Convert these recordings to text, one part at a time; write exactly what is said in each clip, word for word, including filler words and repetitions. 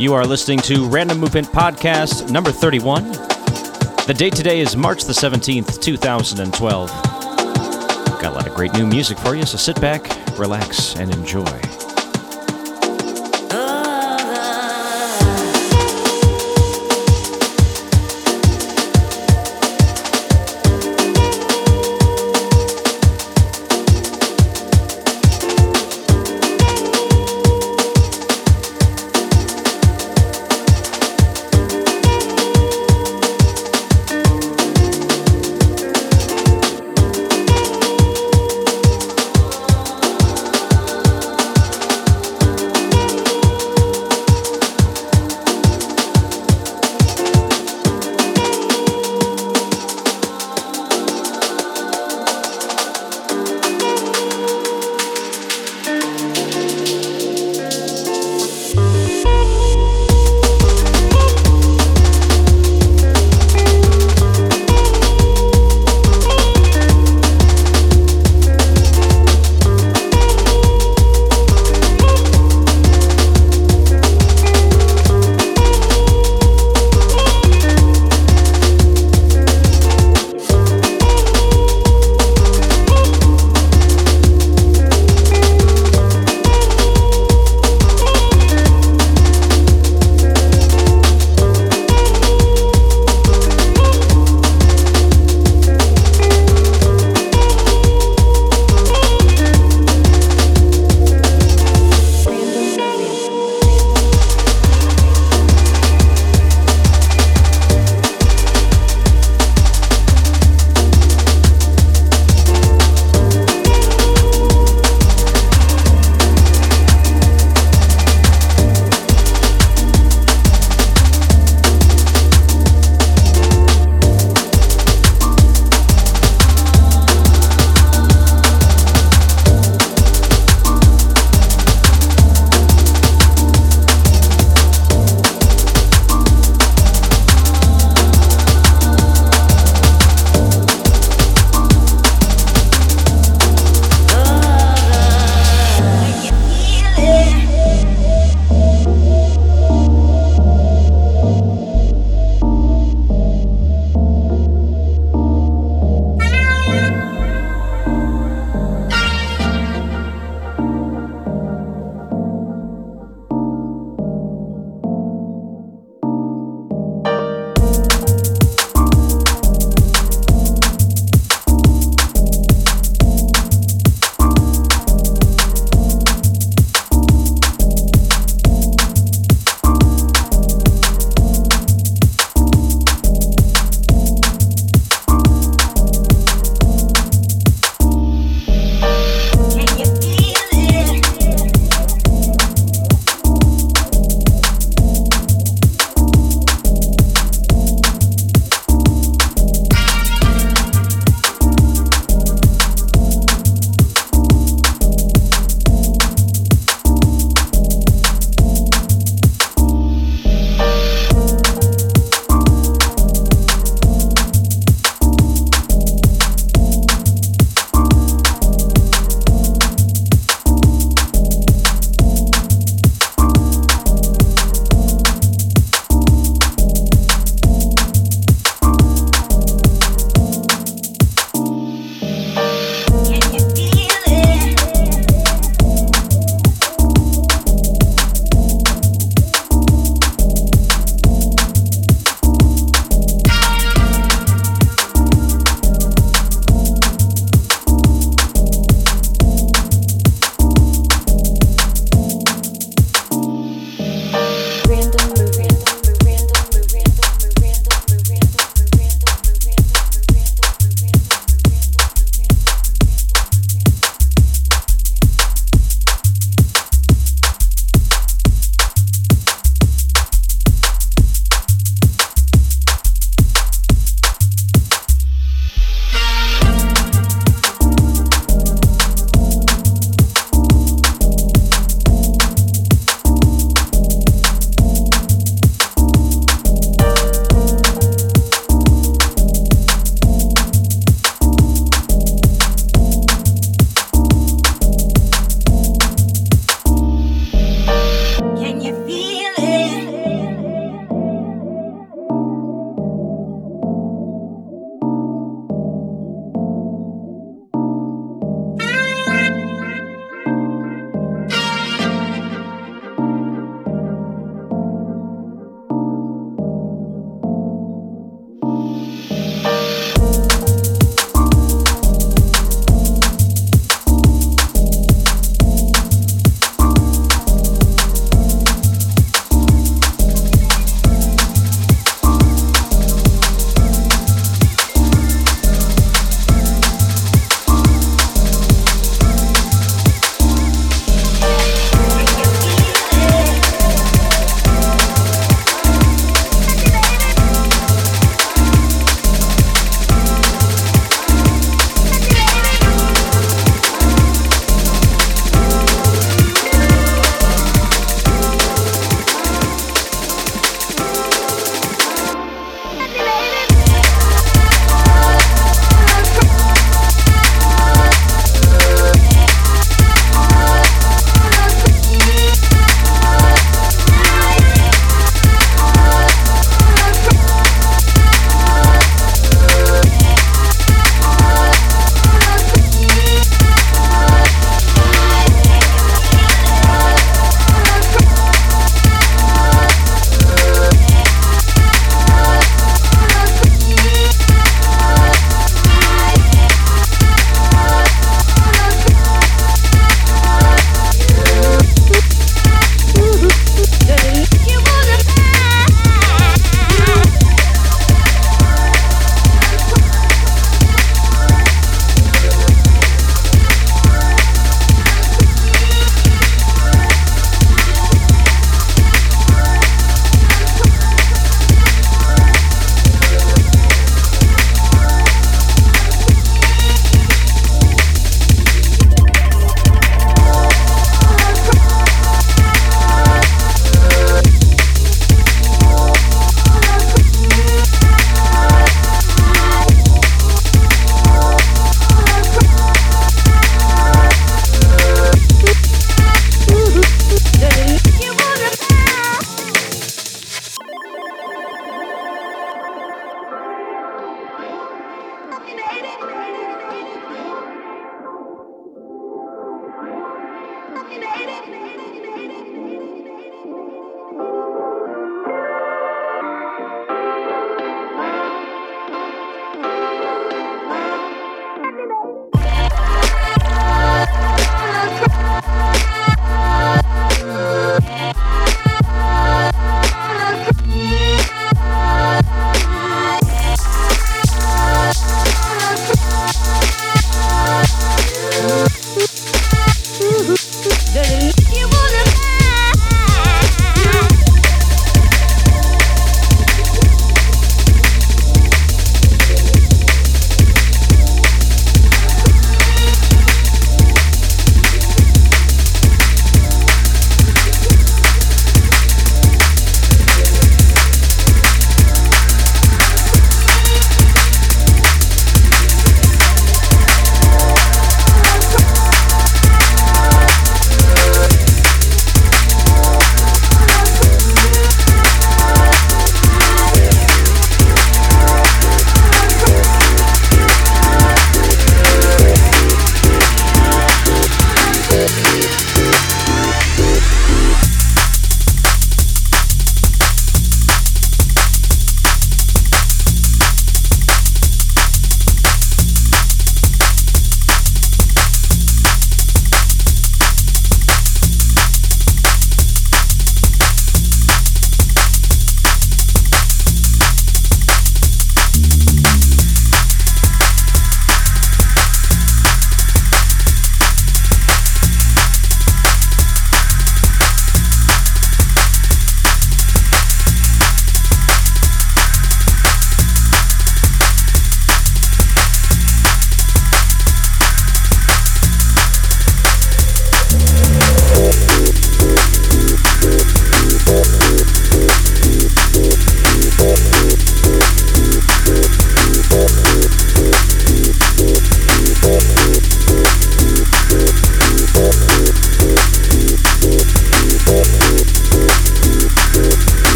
You are listening to Random Movement Podcast number thirty-one. The date today is March the seventeenth, two thousand twelve. Got a lot of great new music for you, so sit back, relax, and enjoy.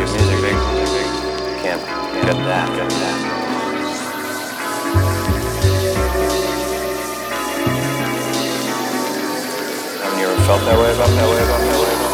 your music, big, big, can't get that, get that. Have you ever felt that way about that way about that way?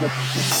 We'll be right back.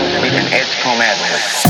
You can edge comb madness.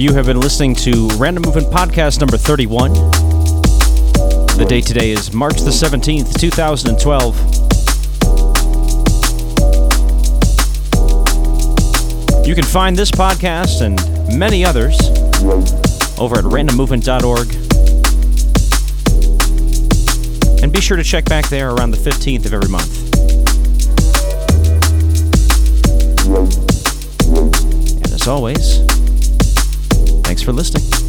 You have been listening to Random Movement Podcast number thirty-one. The date today is March the seventeenth, two thousand twelve. You can find this podcast and many others over at random movement dot org. And be sure to check back there around the fifteenth of every month. And as always, thanks for listening.